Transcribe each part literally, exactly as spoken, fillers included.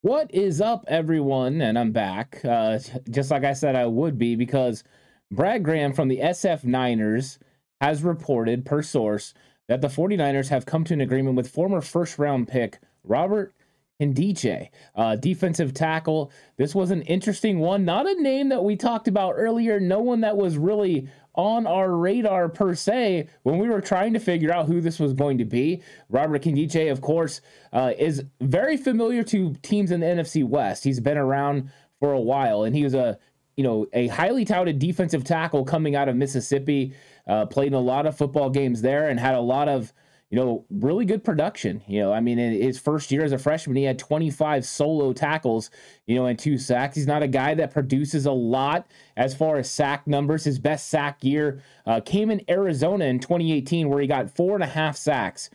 What is up, everyone? And I'm back, uh, just like I said I would be, because Brad Graham from the S F Niners has reported, per source, that the forty-niners have come to an agreement with former first-round pick Robert Nkemdiche, uh, defensive tackle. This was an interesting one, not a name that we talked about earlier, no one that was really on our radar per se when we were trying to figure out who this was going to be. Robert Nkemdiche, of course, uh, is very familiar to teams in the N F C West. He's been around for a while, and he was a you know a highly touted defensive tackle coming out of Mississippi, uh, played in a lot of football games there, and had a lot of you know really good production. You know, I mean, in his first year as a freshman, he had twenty-five solo tackles, you know, and two sacks. He's not a guy that produces a lot as far as sack numbers. His best sack year uh, came in Arizona in twenty eighteen, where he got four and a half sacks.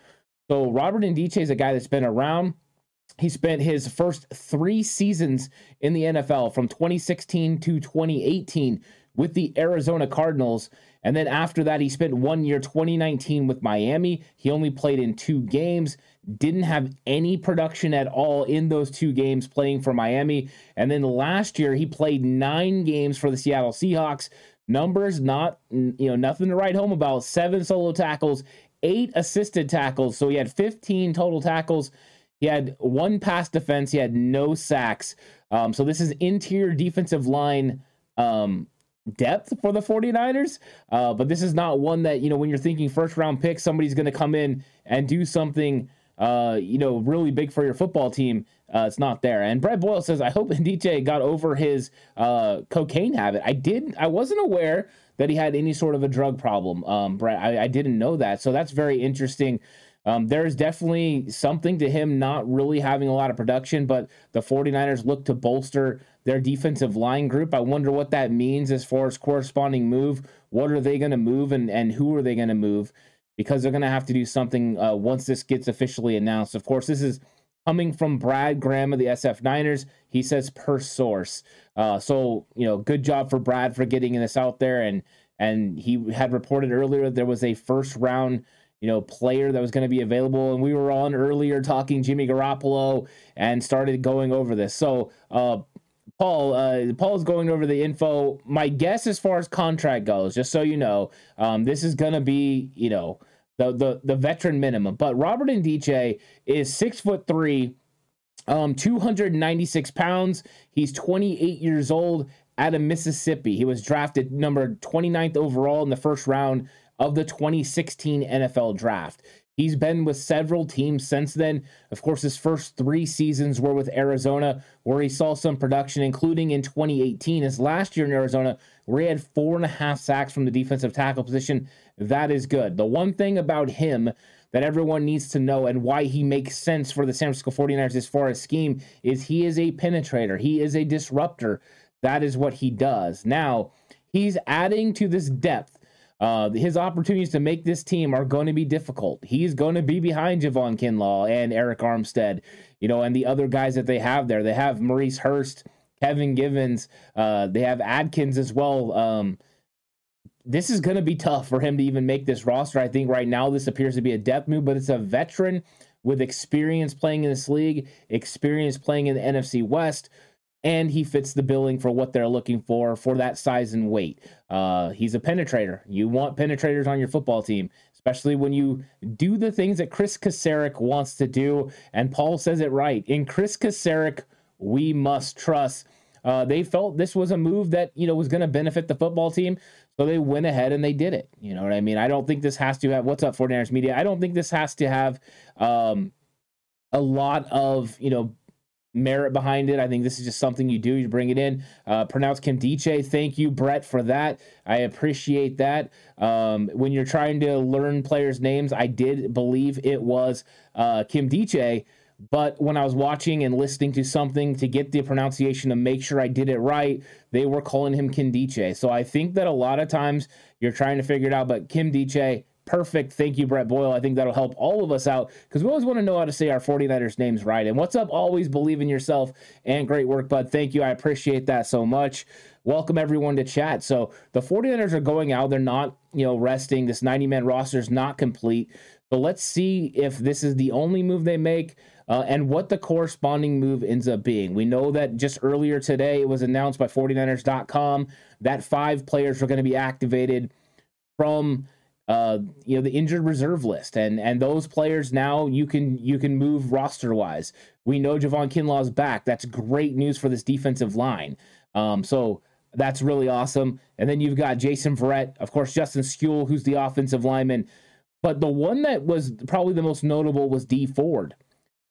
So Robert Nkemdiche is a guy that's been around. He spent his first three seasons in the N F L from twenty sixteen to twenty eighteen with the Arizona Cardinals. And then after that, he spent one year, twenty nineteen, with Miami. He only played in two games, didn't have any production at all in those two games playing for Miami. And then last year, he played nine games for the Seattle Seahawks. Numbers, not, you know, nothing to write home about. Seven solo tackles, eight assisted tackles. So he had fifteen total tackles. He had one pass defense. He had no sacks. Um, so this is interior defensive line um depth for the forty-niners, uh, but this is not one that, you know, when you're thinking first round pick, somebody's going to come in and do something, uh, you know, really big for your football team. Uh, it's not there. And Brett Boyle says, I hope Nkemdiche got over his uh, cocaine habit. I didn't, I wasn't aware that he had any sort of a drug problem. Um, Brett, I, I didn't know that. So that's very interesting. Um, there's definitely something to him not really having a lot of production, but the forty-niners look to bolster their defensive line group. I wonder what that means as far as corresponding move. What are they going to move, and, and who are they going to move? Because they're going to have to do something uh, once this gets officially announced. Of course, this is coming from Brad Graham of the S F Niners. He says per source. Uh, so, you know, good job for Brad for getting this out there. And, and he had reported earlier there was a first round you know, player that was going to be available. And we were on earlier talking Jimmy Garoppolo and started going over this. So, uh, Paul, uh, Paul's going over the info. My guess as far as contract goes, just so you know, um, this is going to be, you know, the, the, the veteran minimum, but Robert Nkemdiche is six foot three, um, two hundred ninety-six pounds. He's twenty-eight years old, out of Mississippi. He was drafted number twenty-ninth overall in the first round of the twenty sixteen N F L draft. He's been with several teams since then. Of course, his first three seasons were with Arizona, where he saw some production, including in twenty eighteen, his last year in Arizona, where he had four and a half sacks from the defensive tackle position. That is good. The one thing about him that everyone needs to know, and why he makes sense for the San Francisco forty-niners as far as scheme, is he is a penetrator. He is a disruptor. That is what he does. Now, he's adding to this depth. Uh, his opportunities to make this team are going to be difficult. He's going to be behind Javon Kinlaw and Eric Armstead, you know, and the other guys that they have there. They have Maurice Hurst, Kevin Givens. Uh, they have Adkins as well. Um, this is going to be tough for him to even make this roster. I think right now this appears to be a depth move, but it's a veteran with experience playing in this league, experience playing in the N F C West, and he fits the billing for what they're looking for, for that size and weight. Uh, he's a penetrator. You want penetrators on your football team, especially when you do the things that Chris Kocurek wants to do. And Paul says it right. In Chris Kocurek, we must trust. Uh, they felt this was a move that, you know, was going to benefit the football team. So they went ahead and they did it. You know what I mean? I don't think this has to have, what's up, forty-niners Media? I don't think this has to have um, a lot of, you know, merit behind it. I think this is just something you do. You bring it in. Uh, pronounce Nkemdiche. Thank you, Brett, for that. I appreciate that. Um, when you're trying to learn players' names, I did believe it was uh, Nkemdiche, But when I was watching and listening to something to get the pronunciation to make sure I did it right, they were calling him Kindiche. So I think that a lot of times you're trying to figure it out, but Kindiche, perfect. Thank you, Brett Boyle. I think that'll help all of us out because we always want to know how to say our 49ers names right. And what's up? Always believe in yourself and great work, bud. Thank you. I appreciate that so much. Welcome everyone to chat. So the 49ers are going out. They're not, you know, resting. This ninety man roster is not complete. So let's see if this is the only move they make. Uh, and what the corresponding move ends up being. We know that just earlier today, it was announced by forty niners dot com that five players are going to be activated from uh, you know the injured reserve list, and and those players now you can you can move roster wise. We know Javon Kinlaw's back. That's great news for this defensive line. Um, so that's really awesome. And then you've got Jason Verrett, of course, Justin Skule, who's the offensive lineman. But the one that was probably the most notable was Dee Ford.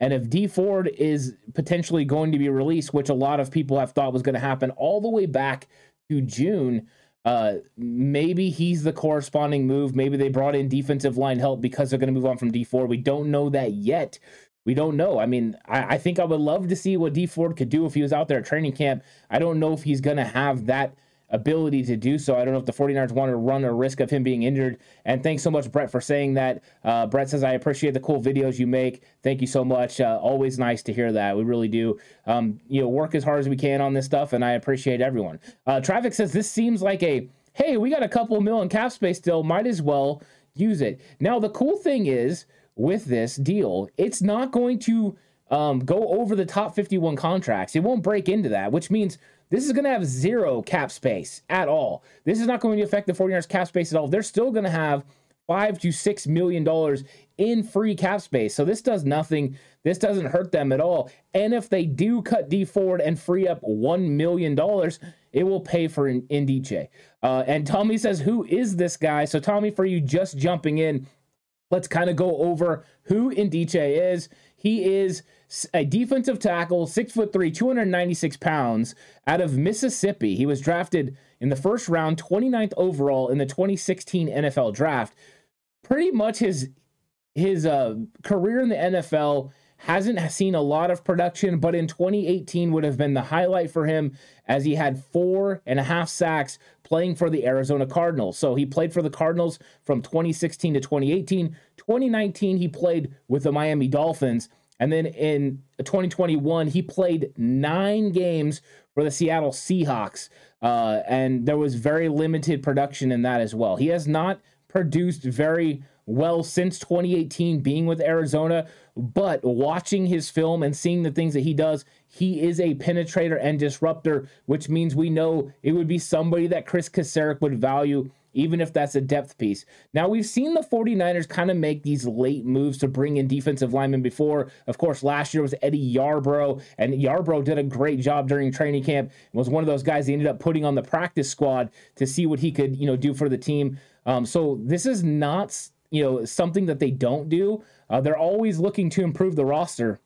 And if Dee Ford is potentially going to be released, which a lot of people have thought was going to happen all the way back to June, uh, maybe he's the corresponding move. Maybe they brought in defensive line help because they're going to move on from Dee Ford. We don't know that yet. We don't know. I mean, I, I think I would love to see what Dee Ford could do if he was out there at training camp. I don't know if he's going to have that ability to do so. I don't know if the 49ers want to run a risk of him being injured. And thanks so much, Brett, for saying that. Uh, Brett says, I appreciate the cool videos you make. Thank you so much. Uh, always nice to hear that. We really do. Um, you know, work as hard as we can on this stuff, and I appreciate everyone. Uh, Traffic says, this seems like a, hey, we got a couple mil in cap space still. Might as well use it. Now, the cool thing is, with this deal, it's not going to um, go over the top fifty-one contracts. It won't break into that, which means this is going to have zero cap space at all. This is not going to affect the 49ers cap space at all. They're still going to have five to six million dollars in free cap space. So this does nothing. This doesn't hurt them at all. And if they do cut Dee Ford and free up one million dollars, it will pay for Ndiche. Uh, and Tommy says, "Who is this guy?" So Tommy, for you just jumping in, let's kind of go over who Ndiche is. He is a defensive tackle, six foot three, two hundred ninety-six pounds, out of Mississippi. He was drafted in the first round, twenty-ninth overall in the twenty sixteen N F L draft. Pretty much his his uh, career in the N F L hasn't seen a lot of production, but in twenty eighteen would have been the highlight for him as he had four and a half sacks playing for the Arizona Cardinals. So he played for the Cardinals from twenty sixteen to twenty eighteen. twenty nineteen, he played with the Miami Dolphins. And then in twenty twenty-one, he played nine games for the Seattle Seahawks, uh, and there was very limited production in that as well. He has not produced very well since twenty eighteen being with Arizona, but watching his film and seeing the things that he does, he is a penetrator and disruptor, which means we know it would be somebody that Chris Kocurek would value, even if that's a depth piece. Now, we've seen the 49ers kind of make these late moves to bring in defensive linemen before. Of course, last year was Eddie Yarbrough, and Yarbrough did a great job during training camp. It was one of those guys they ended up putting on the practice squad to see what he could, you know, do for the team. Um, so this is not, you know, something that they don't do. Uh, they're always looking to improve the roster.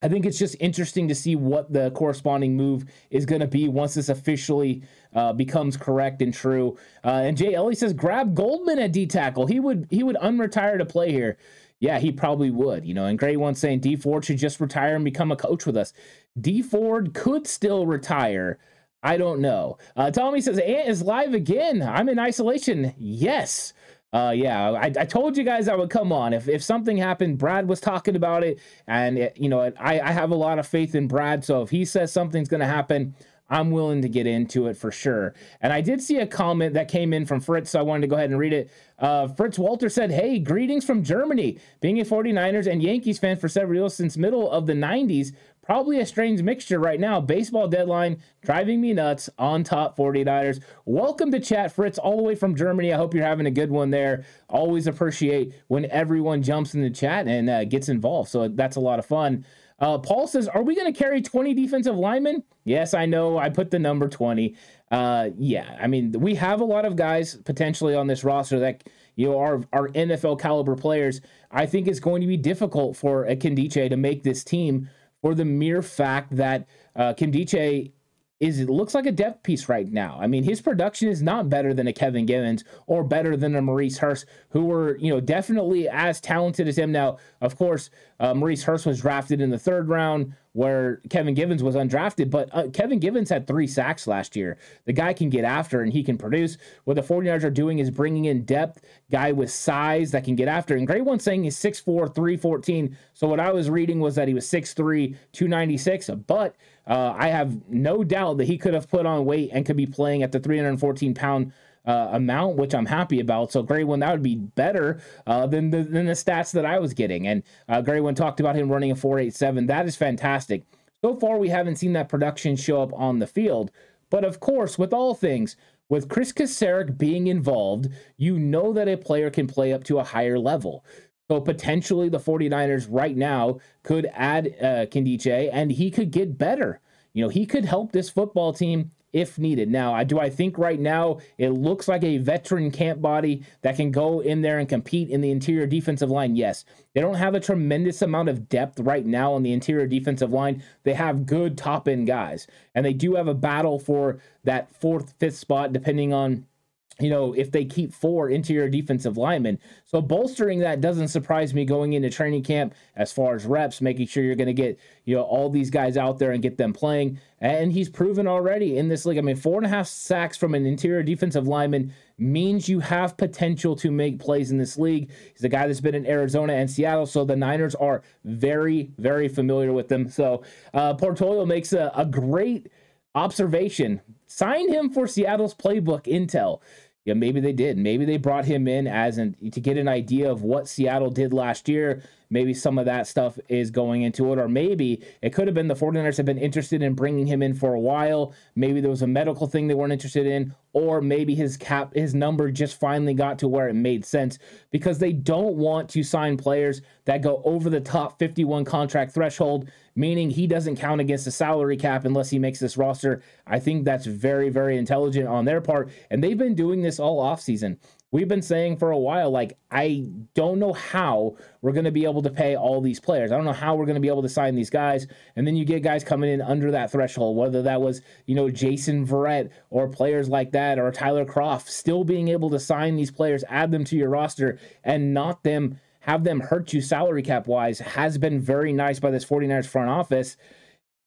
I think it's just interesting to see what the corresponding move is going to be once this officially uh, becomes correct and true. Uh, and Jay Ellie says, grab Goldman at D tackle. He would he would unretire to play here. Yeah, he probably would. You know, and Gray One saying Dee Ford should just retire and become a coach with us. Dee Ford could still retire. I don't know. Uh, Tommy says, Ant is live again. I'm in isolation. Yes. Uh, yeah, I, I told you guys I would come on. If if something happened, Brad was talking about it, and it, you know, it, I, I have a lot of faith in Brad, so if he says something's going to happen, I'm willing to get into it for sure. And I did see a comment that came in from Fritz, so I wanted to go ahead and read it. Uh, Fritz Walter said, hey, greetings from Germany. Being a 49ers and Yankees fan for several years since middle of the nineties, probably a strange mixture right now. Baseball deadline, driving me nuts, on top 49ers. Welcome to chat, Fritz, all the way from Germany. I hope you're having a good one there. Always appreciate when everyone jumps in the chat and uh, gets involved. So that's a lot of fun. Uh, Paul says, are we going to carry twenty defensive linemen? Yes, I know. I put the number twenty. Uh, yeah, I mean, we have a lot of guys potentially on this roster that, you know, are, are N F L caliber players. I think it's going to be difficult for a Kindiche to make this team, for the mere fact that uh, Kindiche is it looks like a depth piece right now. I mean, his production is not better than a Kevin Givens or better than a Maurice Hurst, who were, you know, definitely as talented as him. Now, of course, uh, Maurice Hurst was drafted in the third round where Kevin Givens was undrafted, but uh, Kevin Givens had three sacks last year. The guy can get after and he can produce. What the 49ers are doing is bringing in depth, guy with size that can get after. And Grade One saying he's six four, three fourteen. So what I was reading was that he was six three, two ninety-six, but Uh, I have no doubt that he could have put on weight and could be playing at the three fourteen pound uh, amount, which I'm happy about. So Grade One, that would be better uh, than, the, than the stats that I was getting. And uh, Grade One talked about him running a four eighty-seven. That is fantastic. So far, we haven't seen that production show up on the field. But of course, with all things, with Chris Kocurek being involved, you know that a player can play up to a higher level. So potentially the 49ers right now could add uh, Nkemdiche, and he could get better. You know, he could help this football team if needed. Now, I, do I think right now it looks like a veteran camp body that can go in there and compete in the interior defensive line? Yes. They don't have a tremendous amount of depth right now on the interior defensive line. They have good top-end guys, and they do have a battle for that fourth, fifth spot, depending on, you know, if they keep four interior defensive linemen. So bolstering that doesn't surprise me going into training camp as far as reps, making sure you're going to get, you know, all these guys out there and get them playing. And he's proven already in this league. I mean, four and a half sacks from an interior defensive lineman means you have potential to make plays in this league. He's a guy that's been in Arizona and Seattle, so the Niners are very, very familiar with him. So uh, Portoyo makes a, a great observation. Sign him for Seattle's playbook intel. Yeah, maybe they did. Maybe they brought him in as an to get an idea of what Seattle did last year. Maybe some of that stuff is going into it, or maybe it could have been the 49ers have been interested in bringing him in for a while. Maybe there was a medical thing they weren't interested in, or maybe his cap, his number just finally got to where it made sense, because they don't want to sign players that go over the top fifty-one contract threshold, meaning he doesn't count against the salary cap unless he makes this roster. I think that's very, very intelligent on their part, and they've been doing this all offseason. We've been saying for a while, like, I don't know how we're going to be able to pay all these players. I don't know how we're going to be able to sign these guys. And then you get guys coming in under that threshold, whether that was, you know, Jason Verrett or players like that, or Tyler Kroft, still being able to sign these players, add them to your roster, and not them have them hurt you salary cap wise has been very nice by this 49ers front office.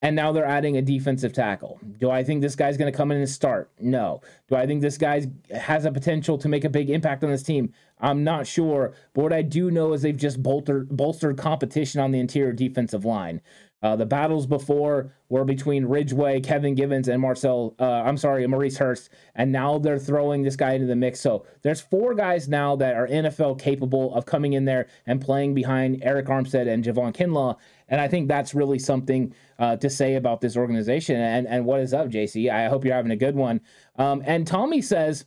And now they're adding a defensive tackle. Do I think this guy's going to come in and start? No. Do I think this guy has a potential to make a big impact on this team? I'm not sure. But what I do know is they've just bolstered, bolstered competition on the interior defensive line. Uh, the battles before were between Ridgeway, Kevin Givens, and Marcel, uh, I'm sorry, Maurice Hurst. And now they're throwing this guy into the mix. So there's four guys now that are N F L capable of coming in there and playing behind Eric Armstead and Javon Kinlaw. And I think that's really something uh, to say about this organization. And, and what is up, J C? I hope you're having a good one. Um, and Tommy says,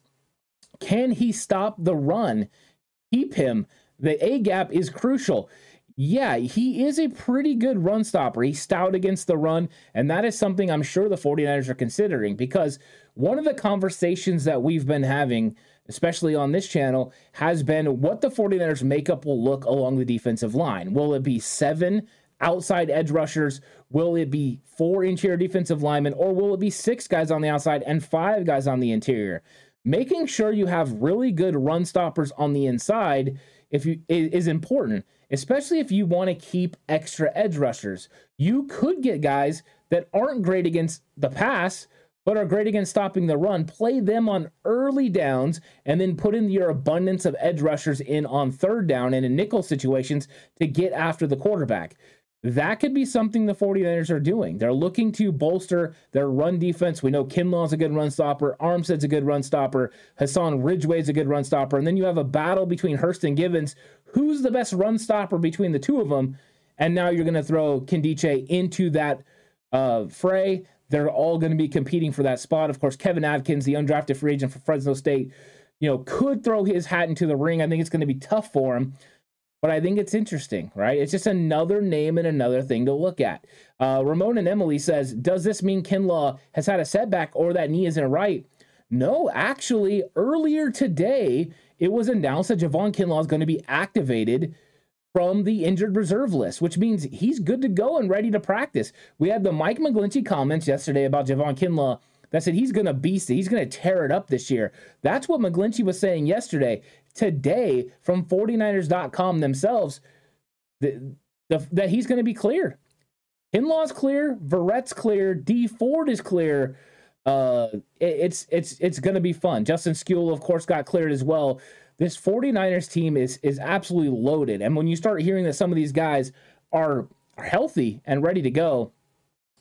can he stop the run? Keep him. The A gap is crucial. Yeah, he is a pretty good run stopper. He's stout against the run, and that is something I'm sure the 49ers are considering, because one of the conversations that we've been having, especially on this channel, has been what the 49ers makeup will look along the defensive line. Will it be seven outside edge rushers? Will it be four interior defensive linemen? Or will it be six guys on the outside and five guys on the interior? Making sure you have really good run stoppers on the inside if you is important, especially if you want to keep extra edge rushers. You could get guys that aren't great against the pass, but are great against stopping the run. Play them on early downs, and then put in your abundance of edge rushers in on third down and in nickel situations to get after the quarterback. That could be something the 49ers are doing. They're looking to bolster their run defense. We know Kinlaw's a good run stopper. Armstead's a good run stopper. Hassan Ridgeway's a good run stopper. And then you have a battle between Hurst and Givens. Who's the best run stopper between the two of them? And now you're going to throw Nkemdiche into that uh, fray. They're all going to be competing for that spot. Of course, Kevin Adkins, the undrafted free agent for Fresno State, you know, could throw his hat into the ring. I think it's going to be tough for him. But I think it's interesting, right? It's just another name and another thing to look at. Uh, Ramon and Emily says, does this mean Kinlaw has had a setback or that knee isn't right? No, actually, earlier today, it was announced that Javon Kinlaw is going to be activated from the injured reserve list, which means he's good to go and ready to practice. We had the Mike McGlinchey comments yesterday about Javon Kinlaw that said he's going to beast it. He's going to tear it up this year. That's what McGlinchey was saying yesterday. Today, from forty-niners dot com themselves, the, the, that he's going to be clear. Kinlaw's clear. Verrett's clear. Dee Ford is clear. Uh, it, it's it's it's going to be fun. Justin Skewell, of course, got cleared as well. This forty-niners team is is absolutely loaded. And when you start hearing that some of these guys are, are healthy and ready to go,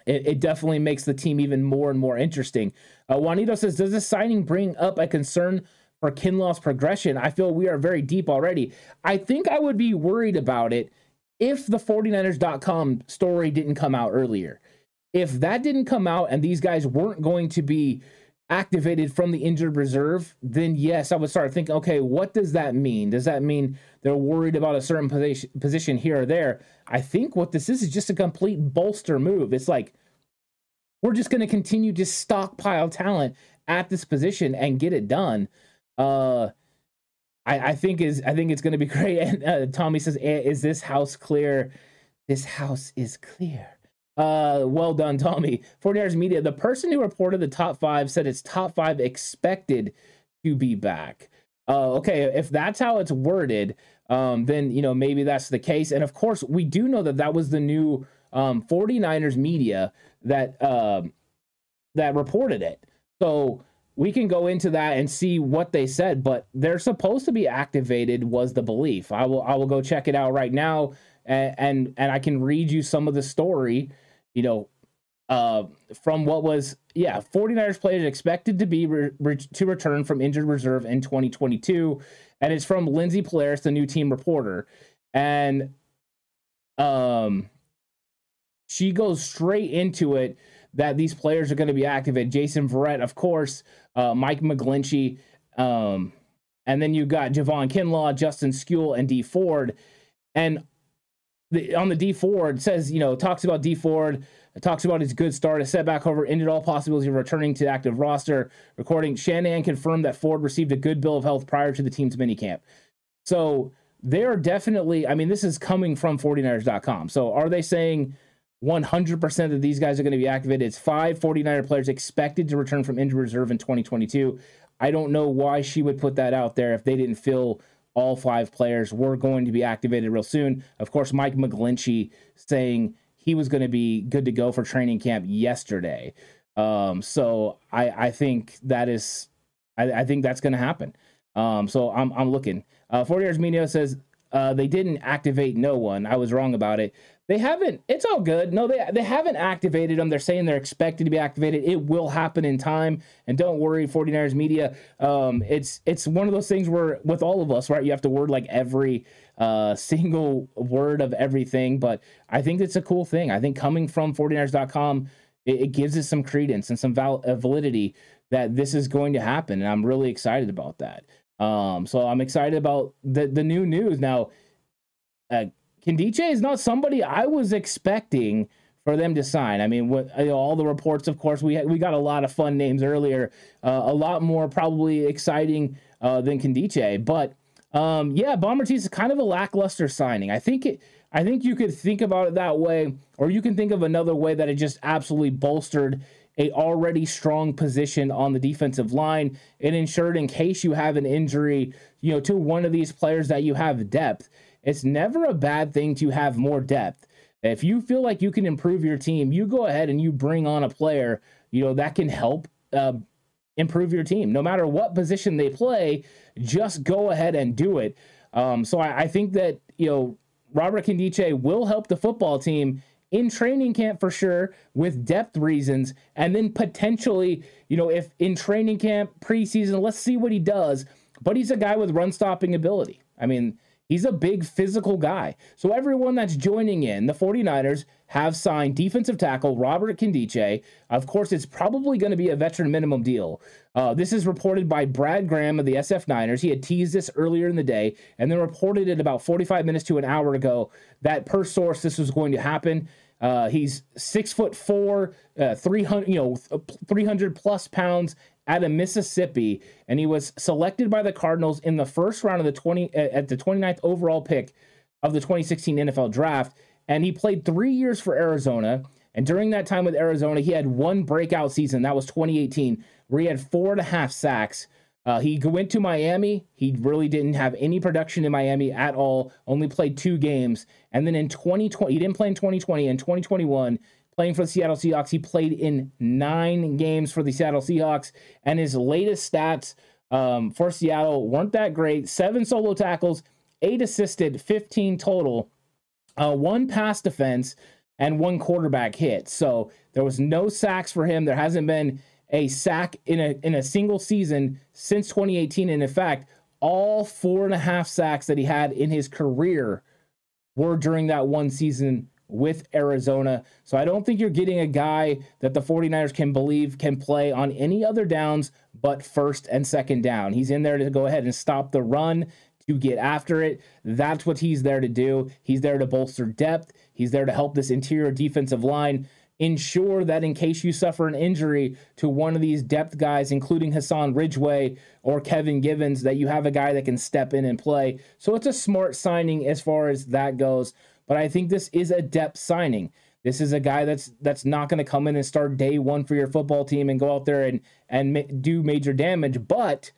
it, it definitely makes the team even more and more interesting. Uh, Juanito says, does this signing bring up a concern for Kinlaw's progression? I feel we are very deep already. I think I would be worried about it if the forty-niners dot com story didn't come out earlier. If that didn't come out and these guys weren't going to be activated from the injured reserve, then yes, I would start thinking, okay, what does that mean? Does that mean they're worried about a certain position, position here or there? I think what this is is just a complete bolster move. It's like, we're just going to continue to stockpile talent at this position and get it done. Uh, I, I think is I think it's going to be great. And uh, Tommy says, is this house clear? This house is clear. Uh, well done, Tommy. forty-niners Media, the person who reported the top five said it's top five expected to be back. Uh, okay, if that's how it's worded, um, then, you know, maybe that's the case. And, of course, we do know that that was the new um, forty-niners Media that, uh, that reported it. So we can go into that and see what they said, but they're supposed to be activated was the belief. I will I will go check it out right now, and and, and I can read you some of the story, you know, uh, from what was, yeah, forty-niners players expected to be re- re- to return from injured reserve in twenty twenty-two, and it's from Lindsay Polaris, the new team reporter, and um, she goes straight into it that these players are going to be activated. Jason Verrett, of course, uh, Mike McGlinchey, um, and then you got Javon Kinlaw, Justin Skewell, and Dee Ford. And the, on the Dee Ford says, you know, talks about Dee Ford, talks about his good start, a setback over ended all possibilities of returning to the active roster. Recording, Shanahan confirmed that Ford received a good bill of health prior to the team's minicamp. So they are definitely, I mean, this is coming from forty-niners dot com. So are they saying one hundred percent of these guys are going to be activated? It's five forty-niner players expected to return from injured reserve in twenty twenty-two. I don't know why she would put that out there if they didn't feel all five players were going to be activated real soon. Of course, Mike McGlinchey saying he was going to be good to go for training camp yesterday. Um, so I, I think that is, I, I think that's going to happen. Um, so I'm, I'm looking. Uh, forty-niners Media says uh, they didn't activate no one. I was wrong about it. They haven't. It's all good. No, they they haven't activated them. They're saying they're expected to be activated. It will happen in time. And don't worry, forty-niners Media. Um, it's it's one of those things where with all of us, right? You have to word like every uh, single word of everything. But I think it's a cool thing. I think coming from forty-niners dot com, it, it gives it some credence and some val- uh, validity that this is going to happen. And I'm really excited about that. Um, so I'm excited about the the new news now. Uh, Nkemdiche is not somebody I was expecting for them to sign. I mean, what, you know, all the reports, of course, we had, we got a lot of fun names earlier, uh, a lot more probably exciting uh, than Nkemdiche. But um, yeah, Bombertese is kind of a lackluster signing. I think it. I think you could think about it that way, or you can think of another way that it just absolutely bolstered a already strong position on the defensive line. It ensured in case you have an injury, you know, to one of these players that you have depth. It's never a bad thing to have more depth. If you feel like you can improve your team, you go ahead and you bring on a player, you know, that can help uh, improve your team. No matter what position they play, just go ahead and do it. Um, so I, I think that, you know, Robert Nkemdiche will help the football team in training camp for sure with depth reasons. And then potentially, you know, if in training camp, preseason, let's see what he does. But he's a guy with run-stopping ability. I mean, he's a big physical guy. So everyone that's joining in, the forty-niners have signed defensive tackle Robert Nkemdiche. Of course, it's probably going to be a veteran minimum deal. Uh, this is reported by Brad Graham of the S F Niners. He had teased this earlier in the day and then reported it about forty-five minutes to an hour ago that per source this was going to happen. Uh, he's six foot four, uh, three hundred, you know, three hundred plus pounds, out of Mississippi, and he was selected by the Cardinals in the first round of the twenty at the twenty-ninth overall pick of the twenty sixteen N F L draft. And he played three years for Arizona. And during that time with Arizona, he had one breakout season. That was twenty eighteen, where he had four and a half sacks. Uh, he went to Miami. He really didn't have any production in Miami at all, only played two games. And then in twenty twenty, he didn't play in twenty twenty and twenty twenty-one, playing for the Seattle Seahawks. He played in nine games for the Seattle Seahawks, and his latest stats um, for Seattle weren't that great. Seven solo tackles, eight assisted, fifteen total, uh, one pass defense, and one quarterback hit. So there was no sacks for him. There hasn't been a sack in a in a single season since twenty eighteen. And in fact, all four and a half sacks that he had in his career were during that one season with Arizona. So I don't think you're getting a guy that the 49ers can believe can play on any other downs but first and second down. He's in there to go ahead and stop the run, to get after it. That's what he's there to do. He's there to bolster depth. He's there to help this interior defensive line ensure that in case you suffer an injury to one of these depth guys, including Hassan Ridgeway or Kevin Givens, that you have a guy that can step in and play. So it's a smart signing as far as that goes. But I think this is a depth signing. This is a guy that's that's not going to come in and start day one for your football team and go out there and, and ma- do major damage. But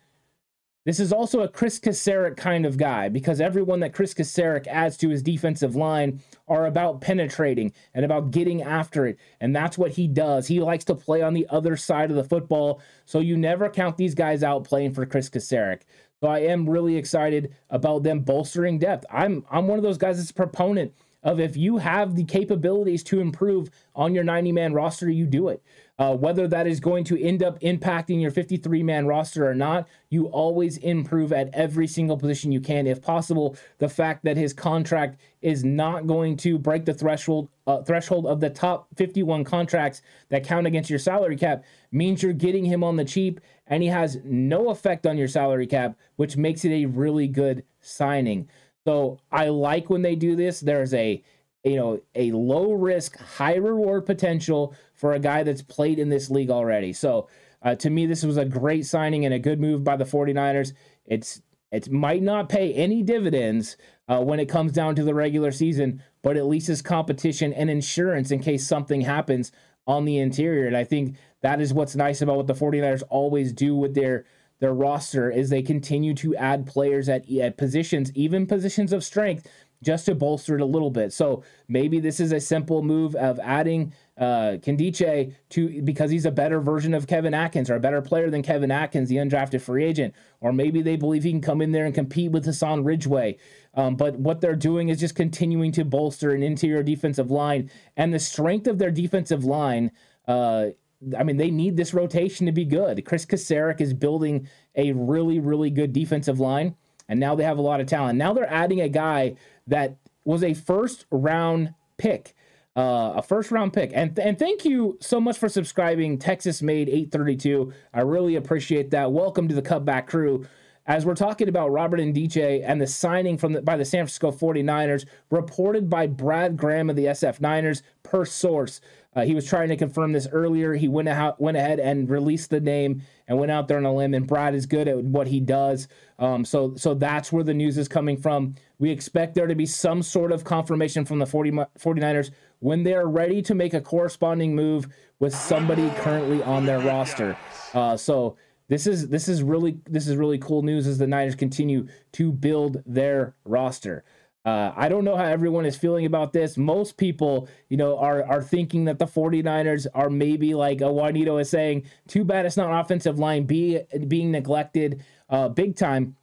this is also a Chris Kocurek kind of guy, because everyone that Chris Kocurek adds to his defensive line are about penetrating and about getting after it. And that's what he does. He likes to play on the other side of the football. So you never count these guys out playing for Chris Kocurek. So I am really excited about them bolstering depth. I'm I'm one of those guys that's a proponent of, if you have the capabilities to improve on your ninety-man roster, you do it. Uh, whether that is going to end up impacting your fifty-three man roster or not, you always improve at every single position you can, if possible. The fact that his contract is not going to break the threshold uh, threshold of the top fifty-one contracts that count against your salary cap means you're getting him on the cheap, and he has no effect on your salary cap, which makes it a really good signing. So I like when they do this. There's a, you know, a low risk, high reward potential for a guy that's played in this league already. So uh, to me, this was a great signing and a good move by the 49ers. It's it might not pay any dividends uh, when it comes down to the regular season, but at least it's competition and insurance in case something happens on the interior. And I think that is what's nice about what the 49ers always do with their Their roster, is they continue to add players at, at positions, even positions of strength, just to bolster it a little bit. So maybe this is a simple move of adding uh, Nkemdiche to, because he's a better version of Kevin Adkins, or a better player than Kevin Adkins, the undrafted free agent. Or maybe they believe he can come in there and compete with Hassan Ridgeway. Um, but what they're doing is just continuing to bolster an interior defensive line. And the strength of their defensive line, uh, I mean, they need this rotation to be good. Chris Kocurek is building a really, really good defensive line, and now they have a lot of talent. Now they're adding a guy that was a first-round pick, uh, a first-round pick. And and thank you so much for subscribing, Texas Made eight thirty-two. I really appreciate that. Welcome to the Cutback Crew. As we're talking about Robert Nkemdiche and the signing from the, by the San Francisco 49ers, reported by Brad Graham of the S F Niners, per source. Uh, he was trying to confirm this earlier. He went out, went ahead and released the name and went out there on a limb, and Brad is good at what he does. Um, so so that's where the news is coming from. We expect there to be some sort of confirmation from the forty, 49ers when they are ready to make a corresponding move with somebody currently on their roster. Uh, so this is this is really this is really cool news as the Niners continue to build their roster. Uh, I don't know how everyone is feeling about this. Most people, you know, are are thinking that the 49ers are maybe like a Juanito is saying, too bad it's not offensive line be, being neglected uh, big time.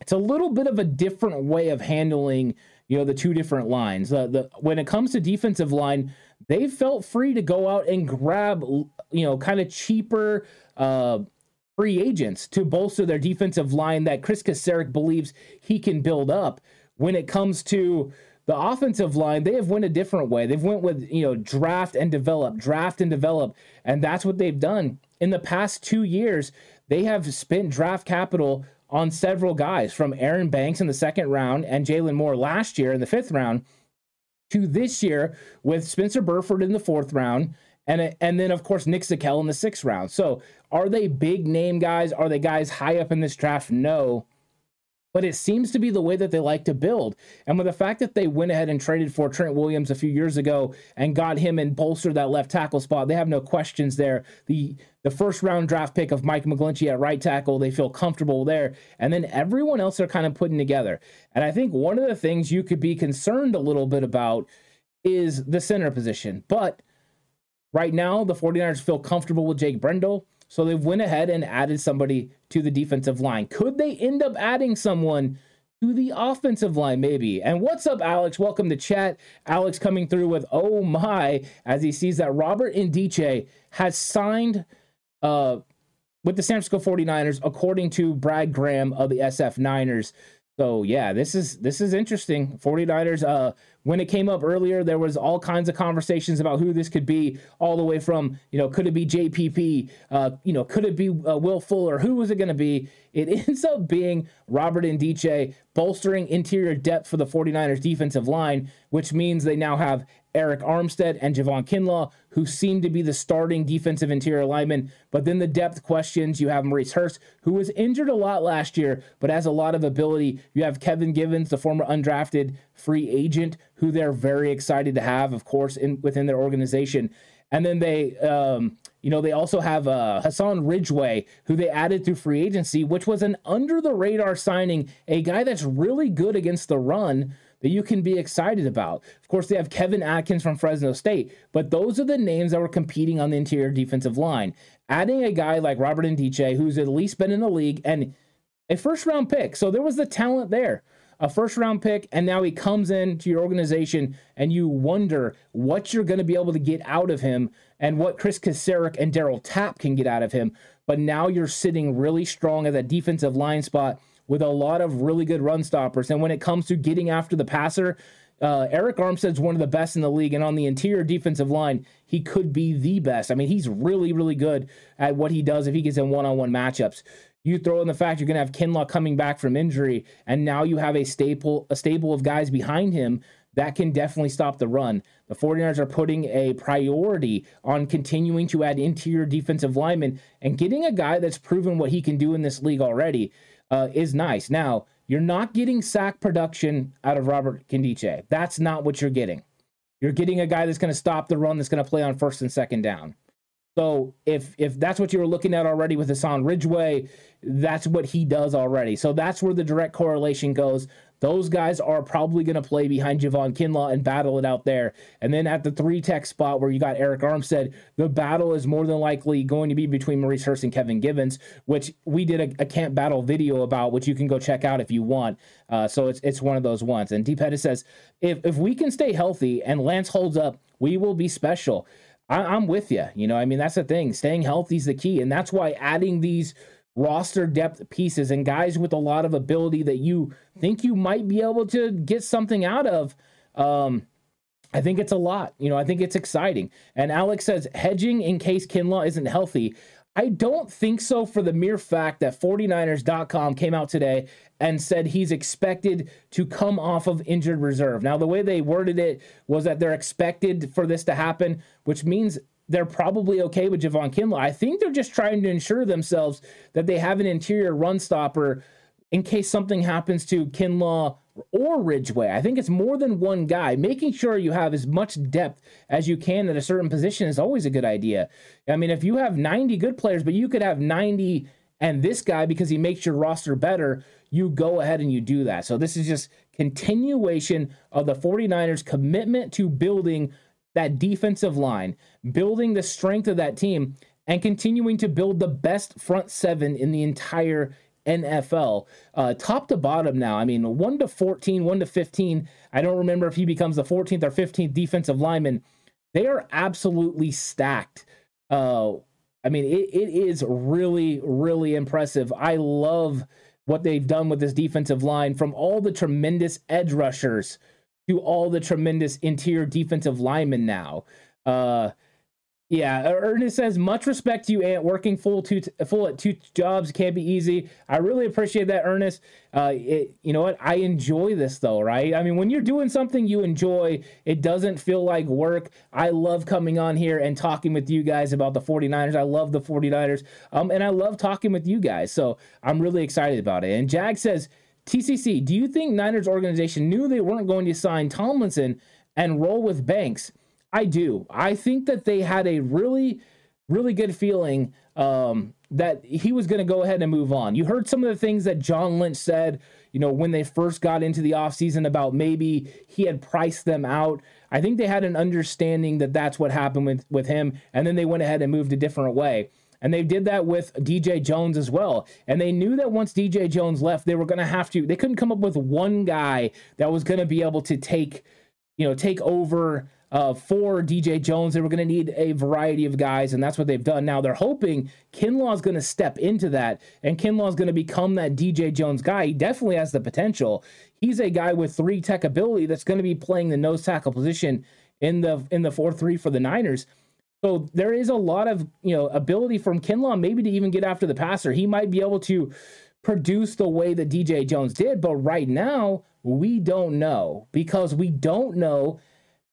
It's a little bit of a different way of handling, you know, the two different lines. Uh, the when it comes to defensive line, they felt free to go out and grab, you know, kind of cheaper uh free agents to bolster their defensive line that Chris Kocurek believes he can build up. When it comes to the offensive line, they have went a different way. They've went with, you know, draft and develop, draft and develop, and that's what they've done. In the past two years, they have spent draft capital on several guys, from Aaron Banks in the second round and Jalen Moore last year in the fifth round, to this year with Spencer Burford in the fourth round, and and then, of course, Nick Zakel in the sixth round. So are they big name guys? Are they guys high up in this draft? No. But it seems to be the way that they like to build. And with the fact that they went ahead and traded for Trent Williams a few years ago and got him and bolstered that left tackle spot, they have no questions there. The the first round draft pick of Mike McGlinchey at right tackle, they feel comfortable there. And then everyone else they're kind of putting together. And I think one of the things you could be concerned a little bit about is the center position. But right now, the 49ers feel comfortable with Jake Brendel. So they went ahead and added somebody to the defensive line. Could they end up adding someone to the offensive line maybe? And what's up, Alex? Welcome to chat. Alex coming through with, oh my, as he sees that Robert Nkemdiche has signed uh, with the San Francisco forty-niners, according to Brad Graham of the S F Niners. So yeah, this is this is interesting. 49ers, uh, when it came up earlier, there was all kinds of conversations about who this could be, all the way from, you know, could it be J P P? Uh, you know, could it be uh, Will Fuller? Who was it going to be? It ends up being Robert Nkemdiche, bolstering interior depth for the forty-niners defensive line, which means they now have Eric Armstead and Javon Kinlaw, who seem to be the starting defensive interior linemen. But then the depth questions, you have Maurice Hurst, who was injured a lot last year, but has a lot of ability. You have Kevin Givens, the former undrafted free agent, who they're very excited to have, of course, in within their organization. And then they, um, you know, they also have uh, Hassan Ridgeway, who they added through free agency, which was an under-the-radar signing, a guy that's really good against the run, that you can be excited about. Of course, they have Kevin Adkins from Fresno State, but those are the names that were competing on the interior defensive line. Adding a guy like Robert Nkemdiche, who's at least been in the league, and a first-round pick. So there was the talent there. A first-round pick, and now he comes into your organization, and you wonder what you're going to be able to get out of him and what Chris Kocurek and Daryl Tapp can get out of him. But now you're sitting really strong at that defensive line spot, with a lot of really good run stoppers. And when it comes to getting after the passer, uh, Eric Armstead's one of the best in the league. And on the interior defensive line, he could be the best. I mean, he's really, really good at what he does if he gets in one-on-one matchups. You throw in the fact you're going to have Kinlaw coming back from injury, and now you have a staple, a stable of guys behind him that can definitely stop the run. The forty-niners are putting a priority on continuing to add interior defensive linemen and getting a guy that's proven what he can do in this league already. Uh, is nice. Now, you're not getting sack production out of Robert Nkemdiche. That's not what you're getting. You're getting a guy that's going to stop the run, that's going to play on first and second down. So if if that's what you were looking at already with Hassan Ridgeway, that's what he does already. So that's where the direct correlation goes. Those guys are probably going to play behind Javon Kinlaw and battle it out there. And then at the three-tech spot where you got Eric Armstead, the battle is more than likely going to be between Maurice Hurst and Kevin Givens, which we did a, a camp battle video about, which you can go check out if you want. Uh, so it's it's one of those ones. And D. Pettis says, if, if we can stay healthy and Lance holds up, we will be special. I, I'm with you. You know, I mean, that's the thing. Staying healthy is the key. And that's why adding these roster depth pieces and guys with a lot of ability that you think you might be able to get something out of, um, I think it's a lot. You know, I think it's exciting. And Alex says, hedging in case Kinlaw isn't healthy. I don't think so, for the mere fact that forty-niners dot com came out today and said he's expected to come off of injured reserve. Now, the way they worded it was that they're expected for this to happen, which means they're probably okay with Javon Kinlaw. I think they're just trying to ensure themselves that they have an interior run stopper in case something happens to Kinlaw or Ridgeway. I think it's more than one guy. Making sure you have as much depth as you can at a certain position is always a good idea. I mean, if you have ninety good players, but you could have ninety and this guy because he makes your roster better, you go ahead and you do that. So this is just continuation of the forty-niners commitment to building that defensive line, building the strength of that team, and continuing to build the best front seven in the entire N F L, uh, top to bottom now. I mean, one to fourteen, one to fifteen. I don't remember if he becomes the fourteenth or fifteenth defensive lineman. They are absolutely stacked. Uh, I mean, it, it is really, really impressive. I love what they've done with this defensive line, from all the tremendous edge rushers to all the tremendous interior defensive linemen now. Uh, yeah, Ernest says, much respect to you, Ant. Working full two t- full at two jobs can't be easy. I really appreciate that, Ernest. Uh, it, you know what? I enjoy this, though, right? I mean, when you're doing something you enjoy, it doesn't feel like work. I love coming on here and talking with you guys about the forty-niners. I love the forty-niners, um, and I love talking with you guys. So I'm really excited about it. And Jag says, T C C, do you think Niners organization knew they weren't going to sign Tomlinson and roll with Banks? I do. I think that they had a really, really good feeling um, that he was going to go ahead and move on. You heard some of the things that John Lynch said, you know, when they first got into the offseason about maybe he had priced them out. I think they had an understanding that that's what happened with, with him, and then they went ahead and moved a different way. And they did that with D J Jones as well. And they knew that once D J Jones left, they were going to have to, they couldn't come up with one guy that was going to be able to take, you know, take over uh, for D J Jones. They were going to need a variety of guys, and that's what they've done. Now they're hoping Kinlaw is going to step into that, and Kinlaw is going to become that D J Jones guy. He definitely has the potential. He's a guy with three tech ability that's going to be playing the nose tackle position in the in the four three for the Niners. So there is a lot of, you know, ability from Kinlaw maybe to even get after the passer. He might be able to produce the way that D J Jones did, but right now we don't know because we don't know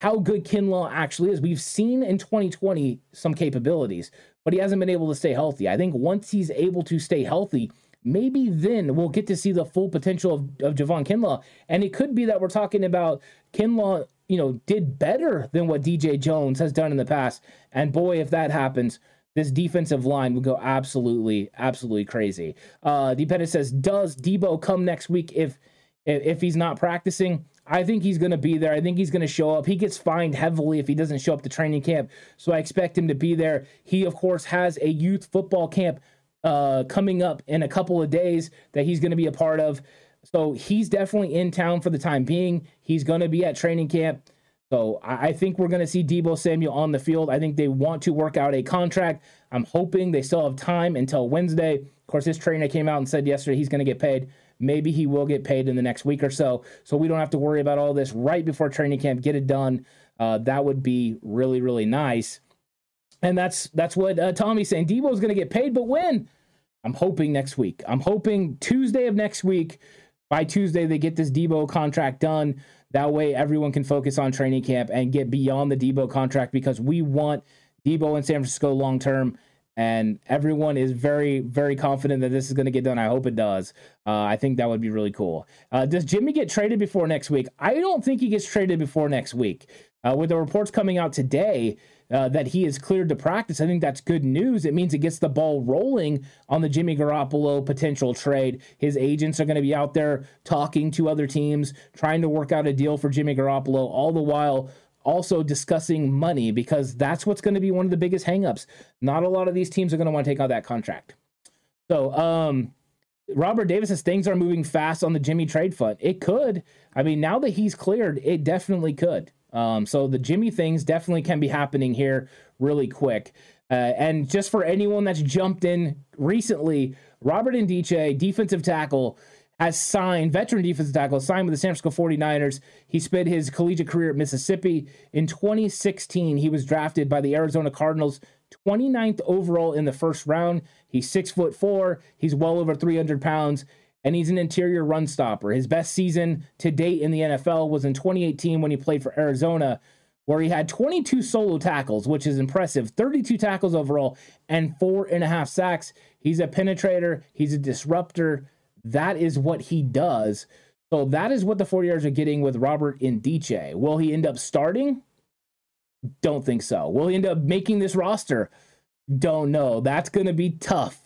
how good Kinlaw actually is. We've seen in twenty twenty some capabilities, but he hasn't been able to stay healthy. I think once he's able to stay healthy, maybe then we'll get to see the full potential of, of Javon Kinlaw. And it could be that we're talking about Kinlaw, you know, did better than what D J Jones has done in the past. And boy, if that happens, this defensive line would go absolutely, absolutely crazy. Uh, Dependent says, does Deebo come next week if, if, if he's not practicing? I think he's going to be there. I think he's going to show up. He gets fined heavily if he doesn't show up to training camp. So I expect him to be there. He, of course, has a youth football camp uh, coming up in a couple of days that he's going to be a part of. So he's definitely in town for the time being. He's going to be at training camp. So I think we're going to see Deebo Samuel on the field. I think they want to work out a contract. I'm hoping they still have time until Wednesday. Of course, his trainer came out and said yesterday he's going to get paid. Maybe he will get paid in the next week or so. So we don't have to worry about all this right before training camp. Get it done. Uh, that would be really, really nice. And that's that's what uh, Tommy's saying. Deebo's going to get paid, but when? I'm hoping next week. I'm hoping Tuesday of next week. By Tuesday, they get this Deebo contract done. That way, everyone can focus on training camp and get beyond the Deebo contract because we want Deebo in San Francisco long-term, and everyone is very, very confident that this is going to get done. I hope it does. Uh, I think that would be really cool. Uh, does Jimmy get traded before next week? I don't think he gets traded before next week. Uh, with the reports coming out today uh, that he is cleared to practice, I think that's good news. It means it gets the ball rolling on the Jimmy Garoppolo potential trade. His agents are going to be out there talking to other teams, trying to work out a deal for Jimmy Garoppolo, all the while also discussing money because that's what's going to be one of the biggest hangups. Not a lot of these teams are going to want to take out that contract. So, um... Robert Davis says things are moving fast on the Jimmy trade front. It could. I mean, now that he's cleared, it definitely could. Um, so the Jimmy things definitely can be happening here really quick. Uh, and just for anyone that's jumped in recently, Robert Nkemdiche, defensive tackle, has signed, veteran defensive tackle, signed with the San Francisco forty-niners. He spent his collegiate career at Mississippi. In twenty sixteen, he was drafted by the Arizona Cardinals, twenty-ninth overall in the first round. He's six foot four. He's well over three hundred pounds, and he's an interior run stopper. His best season to date in the N F L was in twenty eighteen when he played for Arizona, where he had twenty-two solo tackles, which is impressive, thirty-two tackles overall, and four and a half sacks. He's a penetrator. He's a disruptor. That is what he does. So that is what the forty-niners are getting with Robert Nkemdiche. Will he end up starting? Don't think so. Will he end up making this roster? Don't know. That's going to be tough.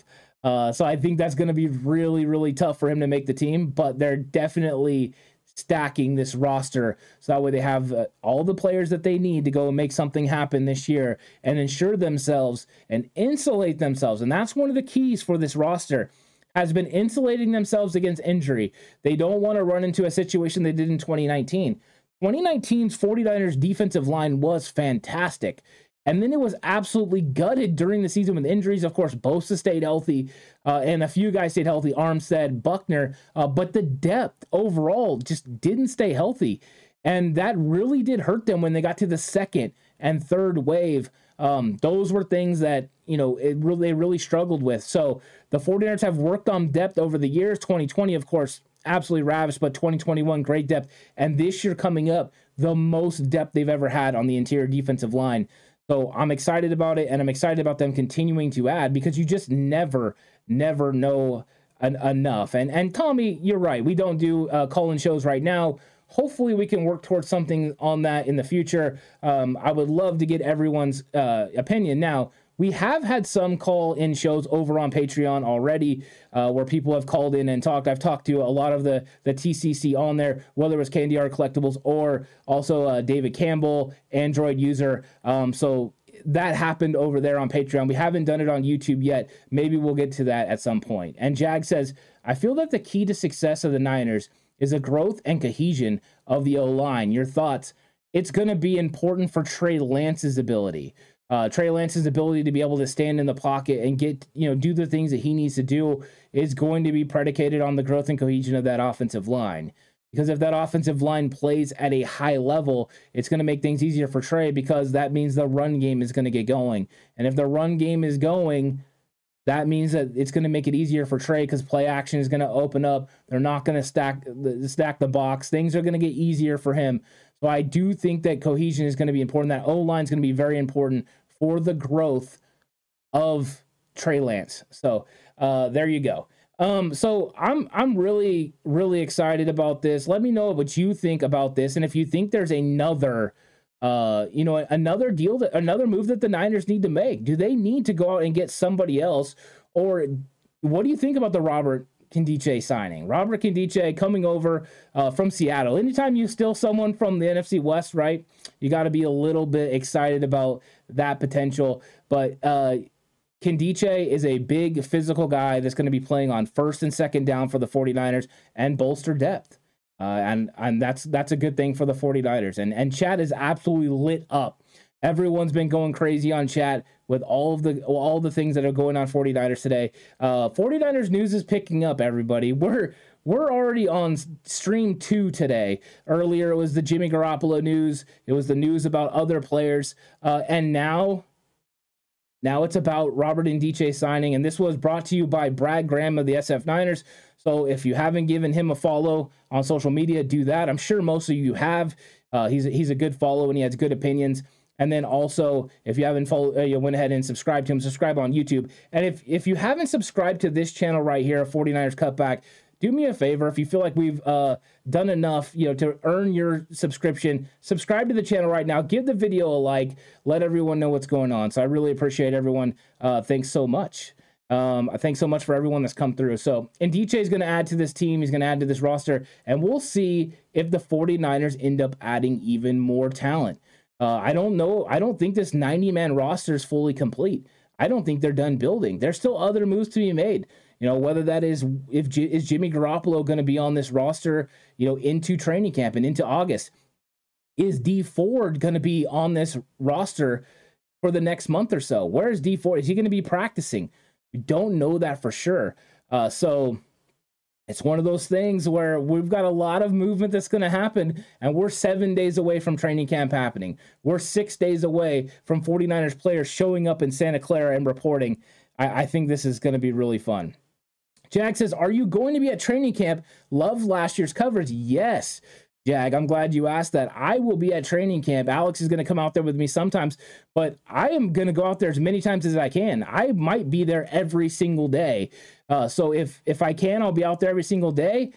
Uh, so I think that's going to be really, really tough for him to make the team, but they're definitely stacking this roster. So that way they have uh, all the players that they need to go and make something happen this year and ensure themselves and insulate themselves. And that's one of the keys for this roster has been insulating themselves against injury. They don't want to run into a situation they did in twenty nineteen. twenty nineteen's forty-niners defensive line was fantastic. And then it was absolutely gutted during the season with injuries. Of course, Bosa stayed healthy, uh, and a few guys stayed healthy, Armstead, Buckner. Uh, but the depth overall just didn't stay healthy. And that really did hurt them when they got to the second and third wave. Um, those were things that, you know, it really, they really struggled with. So the forty-niners have worked on depth over the years. twenty twenty, of course, absolutely ravished, but twenty twenty-one, great depth. And this year coming up, the most depth they've ever had on the interior defensive line. So I'm excited about it, and I'm excited about them continuing to add because you just never, never know en- enough. And and Tommy, you're right. We don't do uh, call-in shows right now. Hopefully we can work towards something on that in the future. Um, I would love to get everyone's uh, opinion. Now, we have had some call-in shows over on Patreon already uh, where people have called in and talked. I've talked to a lot of the, the T C C on there, whether it was K N D R Collectibles or also uh, David Campbell, Android user. Um, so that happened over there on Patreon. We haven't done it on YouTube yet. Maybe we'll get to that at some point. And Jag says, I feel that the key to success of the Niners is the growth and cohesion of the O-line. Your thoughts? It's going to be important for Trey Lance's ability. Uh, Trey Lance's ability to be able to stand in the pocket and get, you know, do the things that he needs to do is going to be predicated on the growth and cohesion of that offensive line. Because if that offensive line plays at a high level, it's going to make things easier for Trey, because that means the run game is going to get going. And if the run game is going, that means that it's going to make it easier for Trey, because play action is going to open up. They're not going to stack the, stack the box. Things are going to get easier for him. So I do think that cohesion is going to be important. That O-line is going to be very important for the growth of Trey Lance. So uh, there you go. Um, so I'm I'm really, really excited about this. Let me know what you think about this. And if you think there's another, uh, you know, another deal, that another move that the Niners need to make. Do they need to go out and get somebody else? Or what do you think about the Robert Nkemdiche signing? Robert Nkemdiche coming over uh, from Seattle. Anytime you steal someone from the N F C West, right, you got to be a little bit excited about that potential. But uh, Nkemdiche is a big physical guy that's going to be playing on first and second down for the 49ers and bolster depth. Uh, and and that's that's a good thing for the 49ers. And, and chat is absolutely lit up. Everyone's been going crazy on chat with all of the all the things that are going on 49ers today. Uh, 49ers news is picking up, everybody. We're we're already on stream two today. Earlier, it was the Jimmy Garoppolo news. It was the news about other players. Uh, and now, now it's about Robert Nkemdiche signing. And this was brought to you by Brad Graham of the S F Niners. So if you haven't given him a follow on social media, do that. I'm sure most of you have. Uh, he's, he's a good follow, and he has good opinions. And then also, if you haven't followed, uh, you went ahead and subscribed to him, subscribe on YouTube. And if, if you haven't subscribed to this channel right here, 49ers Cutback, do me a favor. If you feel like we've uh, done enough, you know, to earn your subscription, subscribe to the channel right now. Give the video a like. Let everyone know what's going on. So I really appreciate everyone. Uh, thanks so much. Um, thanks so much for everyone that's come through. So, and D J is going to add to this team. He's going to add to this roster. And we'll see if the 49ers end up adding even more talent. Uh, I don't know. I don't think this ninety-man roster is fully complete. I don't think they're done building. There's still other moves to be made. You know, whether that is, if G- is Jimmy Garoppolo going to be on this roster, you know, into training camp and into August? Is Dee Ford going to be on this roster for the next month or so? Where is Dee Ford? Is he going to be practicing? We don't know that for sure. Uh, so... It's one of those things where we've got a lot of movement that's going to happen, and we're seven days away from training camp happening. We're six days away from 49ers players showing up in Santa Clara and reporting. I, I think this is going to be really fun. Jag says, are you going to be at training camp? Love last year's coverage. Yes, Jag, I'm glad you asked that. I will be at training camp. Alex is going to come out there with me sometimes, but I am going to go out there as many times as I can. I might be there every single day. Uh, so if, if I can, I'll be out there every single day,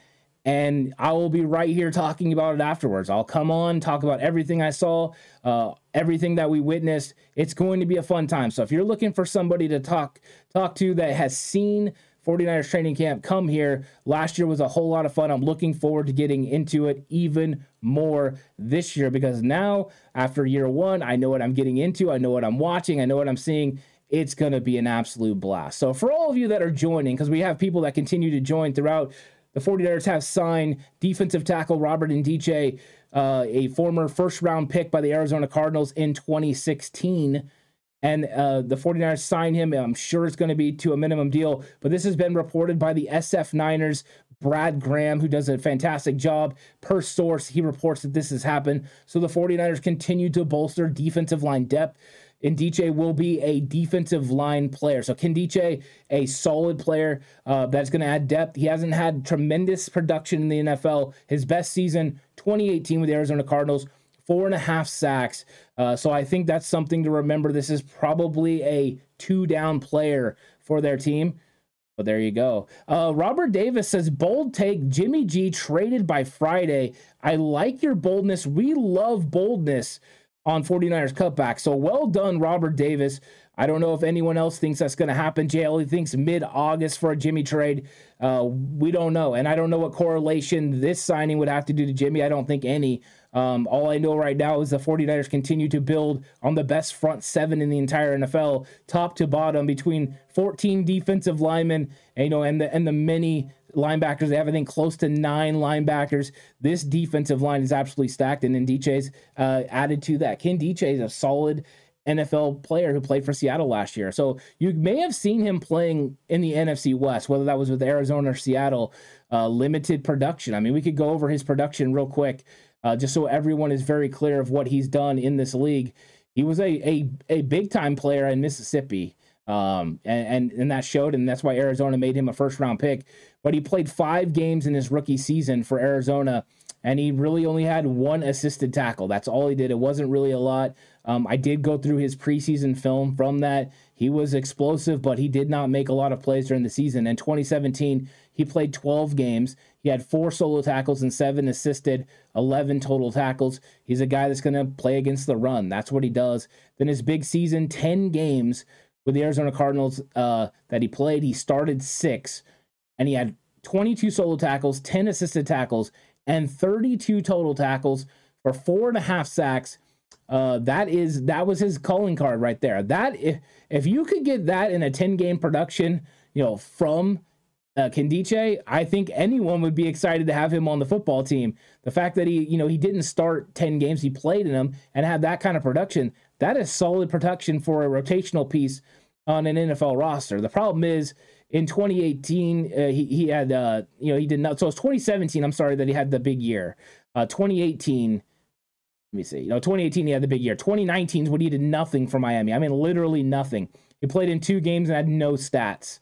and I will be right here talking about it afterwards. I'll come on, talk about everything I saw, uh, everything that we witnessed. It's going to be a fun time. So if you're looking for somebody to talk, talk to that has seen 49ers training camp, come here. Last year was a whole lot of fun. I'm looking forward to getting into it even more this year, because now after year one, I know what I'm getting into. I know what I'm watching. I know what I'm seeing. It's going to be an absolute blast. So for all of you that are joining, because we have people that continue to join throughout, the 49ers have signed defensive tackle Robert Nkemdiche, uh, a former first-round pick by the Arizona Cardinals in twenty sixteen. And uh, the 49ers signed him. I'm sure it's going to be to a minimum deal. But this has been reported by the S F Niners, Brad Graham, who does a fantastic job. Per source, he reports that this has happened. So the 49ers continue to bolster defensive line depth. Nkemdiche will be a defensive line player. So Nkemdiche, a solid player uh, that's going to add depth. He hasn't had tremendous production in the N F L. His best season, twenty eighteen with the Arizona Cardinals, four and a half sacks. Uh, so I think that's something to remember. This is probably a two-down player for their team. But there you go. Uh, Robert Davis says, bold take, Jimmy G traded by Friday. I like your boldness. We love boldness on forty-niners cutback. So well done, Robert Davis. I don't know if anyone else thinks that's going to happen. J L E thinks mid-August for a Jimmy trade. Uh, we don't know. And I don't know what correlation this signing would have to do to Jimmy. I don't think any. Um, all I know right now is the forty-niners continue to build on the best front seven in the entire N F L, top to bottom, between fourteen defensive linemen and, you know, and the, and the many linebackers. They have, I think, close to nine linebackers. This defensive line is absolutely stacked. And then Ndiche's uh, added to that. Kinlaw is a solid N F L player who played for Seattle last year. So you may have seen him playing in the N F C West, whether that was with Arizona or Seattle, uh, limited production. I mean, we could go over his production real quick, uh, just so everyone is very clear of what he's done in this league. He was a a, a big-time player in Mississippi, um, and, and, and that showed, and that's why Arizona made him a first-round pick. But he played five games in his rookie season for Arizona, and he really only had one assisted tackle. That's all he did. It wasn't really a lot. Um, I did go through his preseason film from that. He was explosive, but he did not make a lot of plays during the season. In twenty seventeen, he played twelve games. He had four solo tackles and seven assisted, eleven total tackles. He's a guy that's going to play against the run. That's what he does. Then his big season, ten games with the Arizona Cardinals uh, that he played. He started six, and he had twenty-two solo tackles, ten assisted tackles, and thirty-two total tackles for four and a half sacks. Uh, that is, that was his calling card right there. That if, if you could get that in a ten game production, you know, from uh, Kinlaw, I think anyone would be excited to have him on the football team. The fact that he, you know, he didn't start ten games, he played in them and had that kind of production. That is solid production for a rotational piece on an N F L roster. The problem is in twenty eighteen, uh, he, he had, uh, you know, he did not. So it's twenty seventeen. I'm sorry that he had the big year, uh, twenty eighteen, Let me see. You know, twenty eighteen, he had the big year. twenty nineteen is when he did nothing for Miami. I mean, literally nothing. He played in two games and had no stats.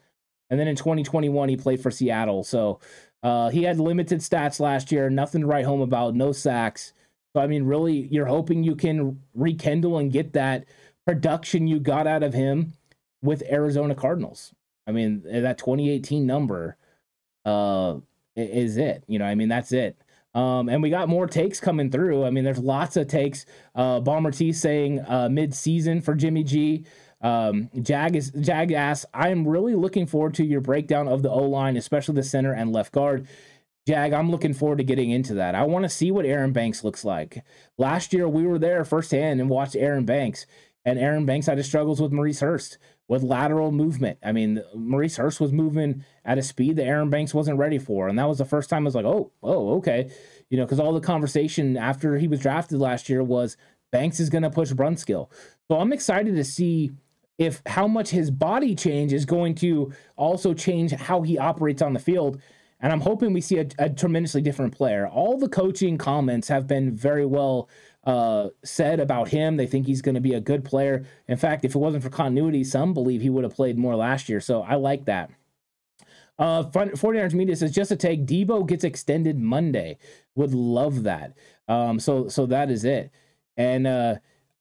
And then in twenty twenty-one, he played for Seattle. So uh, he had limited stats last year, nothing to write home about, no sacks. So, I mean, really, you're hoping you can rekindle and get that production you got out of him with Arizona Cardinals. I mean, that twenty eighteen number uh, is it. You know, I mean, that's it. Um, and we got more takes coming through. I mean, there's lots of takes. Uh, Bomber T saying uh, mid-season for Jimmy G. Um, Jag is Jag asks, I'm really looking forward to your breakdown of the O-line, especially the center and left guard. Jag, I'm looking forward to getting into that. I want to see what Aaron Banks looks like. Last year, we were there firsthand and watched Aaron Banks. And Aaron Banks had his struggles with Maurice Hurst, with lateral movement. I mean, Maurice Hurst was moving at a speed that Aaron Banks wasn't ready for. And that was the first time I was like, oh, oh, okay. You know, because all the conversation after he was drafted last year was Banks is going to push Brunskill. So I'm excited to see if how much his body change is going to also change how he operates on the field. And I'm hoping we see a, a tremendously different player. All the coaching comments have been very well uh, said about him. They think he's going to be a good player. In fact, if it wasn't for continuity, some believe he would have played more last year. So I like that. Uh, forty-niners Media says, just a take, Deebo gets extended Monday. Would love that. Um, so so that is it. And uh,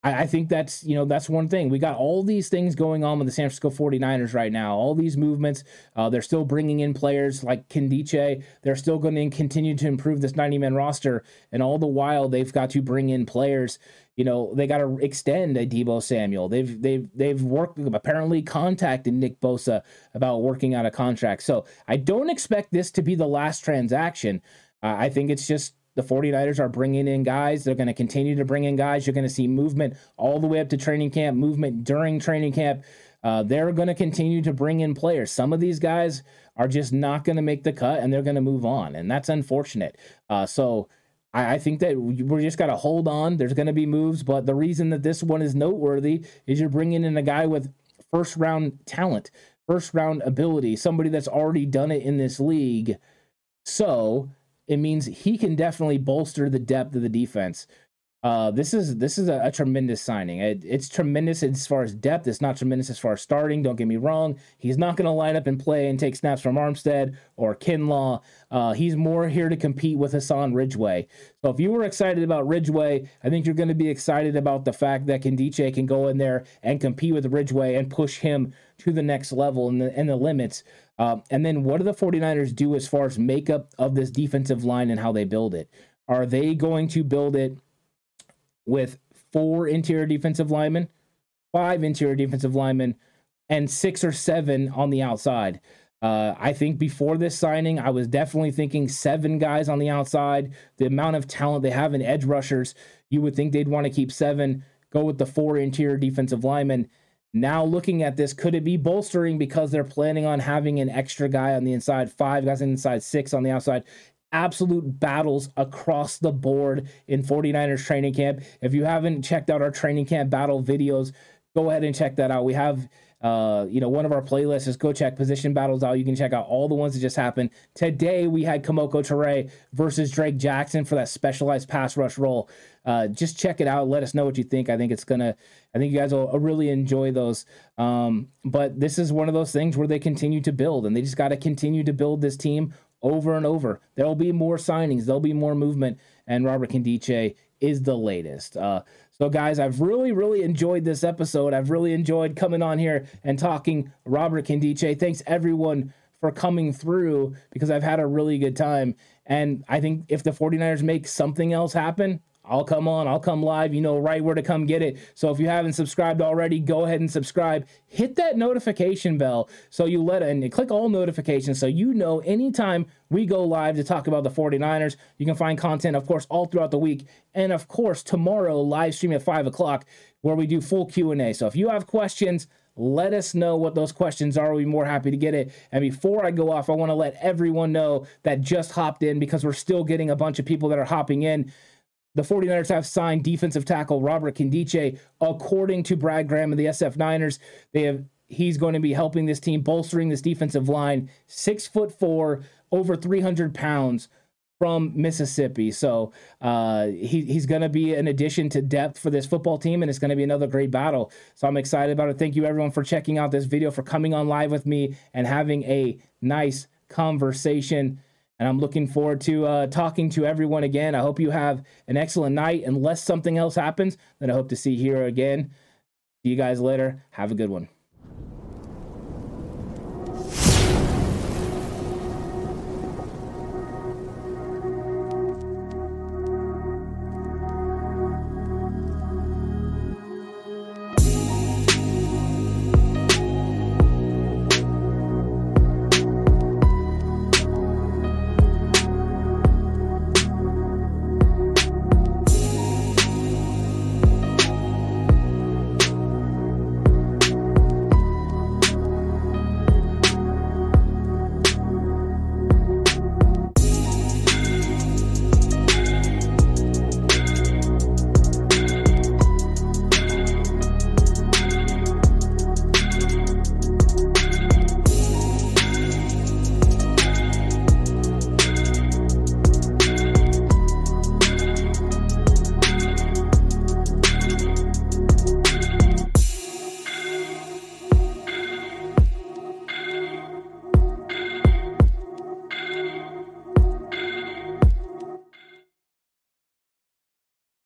I, I think that's, you know, that's one thing. We got all these things going on with the San Francisco forty-niners right now. All these movements. Uh, they're still bringing in players like Kinlaw. They're still going to continue to improve this ninety-man roster. And all the while, they've got to bring in players. You know, they got to extend a Deebo Samuel. They've they've they've worked apparently contacted Nick Bosa about working out a contract. So I don't expect this to be the last transaction. Uh, I think it's just the forty-niners are bringing in guys. They're going to continue to bring in guys. You're going to see movement all the way up to training camp, movement during training camp. Uh, they're going to continue to bring in players. Some of these guys are just not going to make the cut, and they're going to move on, and that's unfortunate. Uh, so. I think that we're just got to hold on. There's going to be moves, but the reason that this one is noteworthy is you're bringing in a guy with first-round talent, first-round ability, somebody that's already done it in this league. So it means he can definitely bolster the depth of the defense. Uh, this is this is a, a tremendous signing. It, it's tremendous as far as depth. It's not tremendous as far as starting. Don't get me wrong. He's not going to line up and play and take snaps from Armstead or Kinlaw. Uh, he's more here to compete with Hassan Ridgeway. So if you were excited about Ridgeway, I think you're going to be excited about the fact that Nkemdiche can go in there and compete with Ridgeway and push him to the next level and the, and the limits. Uh, and then what do the 49ers do as far as makeup of this defensive line and how they build it? Are they going to build it with four interior defensive linemen, five interior defensive linemen, and six or seven on the outside? Uh, I think before this signing, I was definitely thinking seven guys on the outside. The amount of talent they have in edge rushers, you would think they'd want to keep seven, go with the four interior defensive linemen. Now looking at this, could it be bolstering because they're planning on having an extra guy on the inside, five guys on the inside, six on the outside? Absolute battles across the board in 49ers training camp. If you haven't checked out our training camp battle videos, go ahead and check that out. We have, uh, you know, one of our playlists is go check position battles out. You can check out all the ones that just happened. Today, we had Kemoko Turay versus Drake Jackson for that specialized pass rush role. Uh, just check it out. Let us know what you think. I think it's going to, I think you guys will really enjoy those. Um, but this is one of those things where they continue to build, and they just got to continue to build this team over and over. There'll be more signings. There'll be more movement. And Robert Nkemdiche is the latest. Uh, so, guys, I've really, really enjoyed this episode. I've really enjoyed coming on here and talking Robert Nkemdiche. Thanks, everyone, for coming through, because I've had a really good time. And I think if the 49ers make something else happen, I'll come on. I'll come live. You know right where to come get it. So if you haven't subscribed already, go ahead and subscribe. Hit that notification bell so you let it, and click all notifications so you know anytime we go live to talk about the 49ers. You can find content, of course, all throughout the week. And, of course, tomorrow, live stream at five o'clock where we do full Q and A. So if you have questions, let us know what those questions are. We'll be more happy to get it. And before I go off, I want to let everyone know that just hopped in, because we're still getting a bunch of people that are hopping in. The 49ers have signed defensive tackle Robert Nkemdiche. According to Brad Graham of the S F Niners, they have, he's going to be helping this team, bolstering this defensive line. Six foot four, over three hundred pounds from Mississippi. So uh, he, he's going to be an addition to depth for this football team, and it's going to be another great battle. So I'm excited about it. Thank you, everyone, for checking out this video, for coming on live with me and having a nice conversation. And I'm looking forward to uh, talking to everyone again. I hope you have an excellent night. Unless something else happens, then I hope to see you here again. See you guys later. Have a good one.